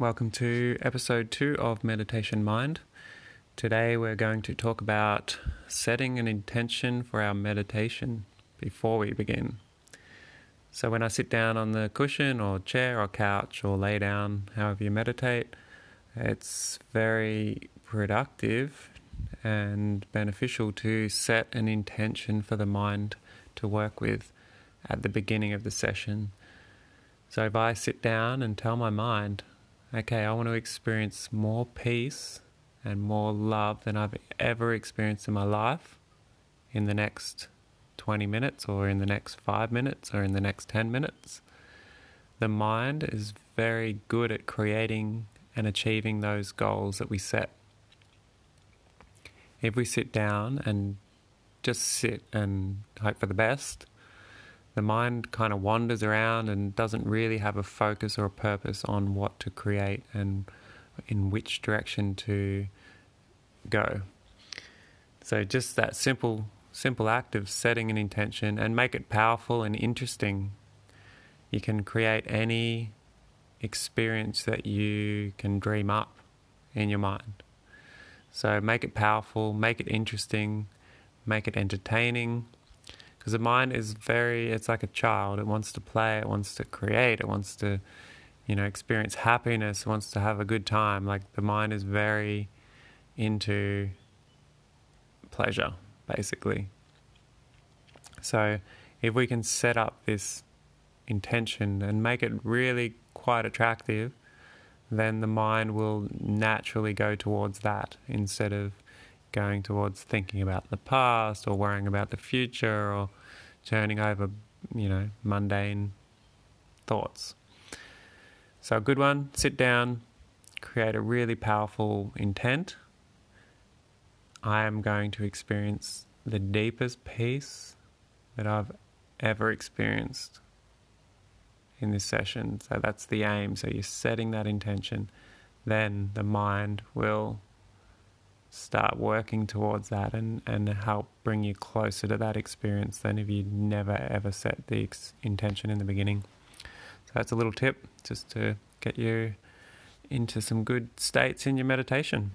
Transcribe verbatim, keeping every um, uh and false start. Welcome to episode two of Meditation Mind. Today we're going to talk about setting an intention for our meditation before we begin. So when I sit down on the cushion or chair or couch or lay down, however you meditate, it's very productive and beneficial to set an intention for the mind to work with at the beginning of the session. So if I sit down and tell my mind, okay, I want to experience more peace and more love than I've ever experienced in my life in the next twenty minutes or in the next five minutes or in the next ten minutes. The mind is very good at creating and achieving those goals that we set. If we sit down and just sit and hope for the best, the mind kind of wanders around and doesn't really have a focus or a purpose on what to create and in which direction to go. So just that simple simple act of setting an intention, and make it powerful and interesting. You can create any experience that you can dream up in your mind. So make it powerful, make it interesting, make it entertaining. Because the mind is very, it's like a child. It wants to play, it wants to create, it wants to, you know, experience happiness, it wants to have a good time. Like the mind is very into pleasure, basically. So if we can set up this intention and make it really quite attractive, then the mind will naturally go towards that instead of going towards thinking about the past or worrying about the future or turning over, you know, mundane thoughts. So a good one, sit down, create a really powerful intent. I am going to experience the deepest peace that I've ever experienced in this session. So that's the aim. So you're setting that intention. Then the mind will start working towards that and, and help bring you closer to that experience than if you never ever set the ex- intention in the beginning. So that's a little tip just to get you into some good states in your meditation.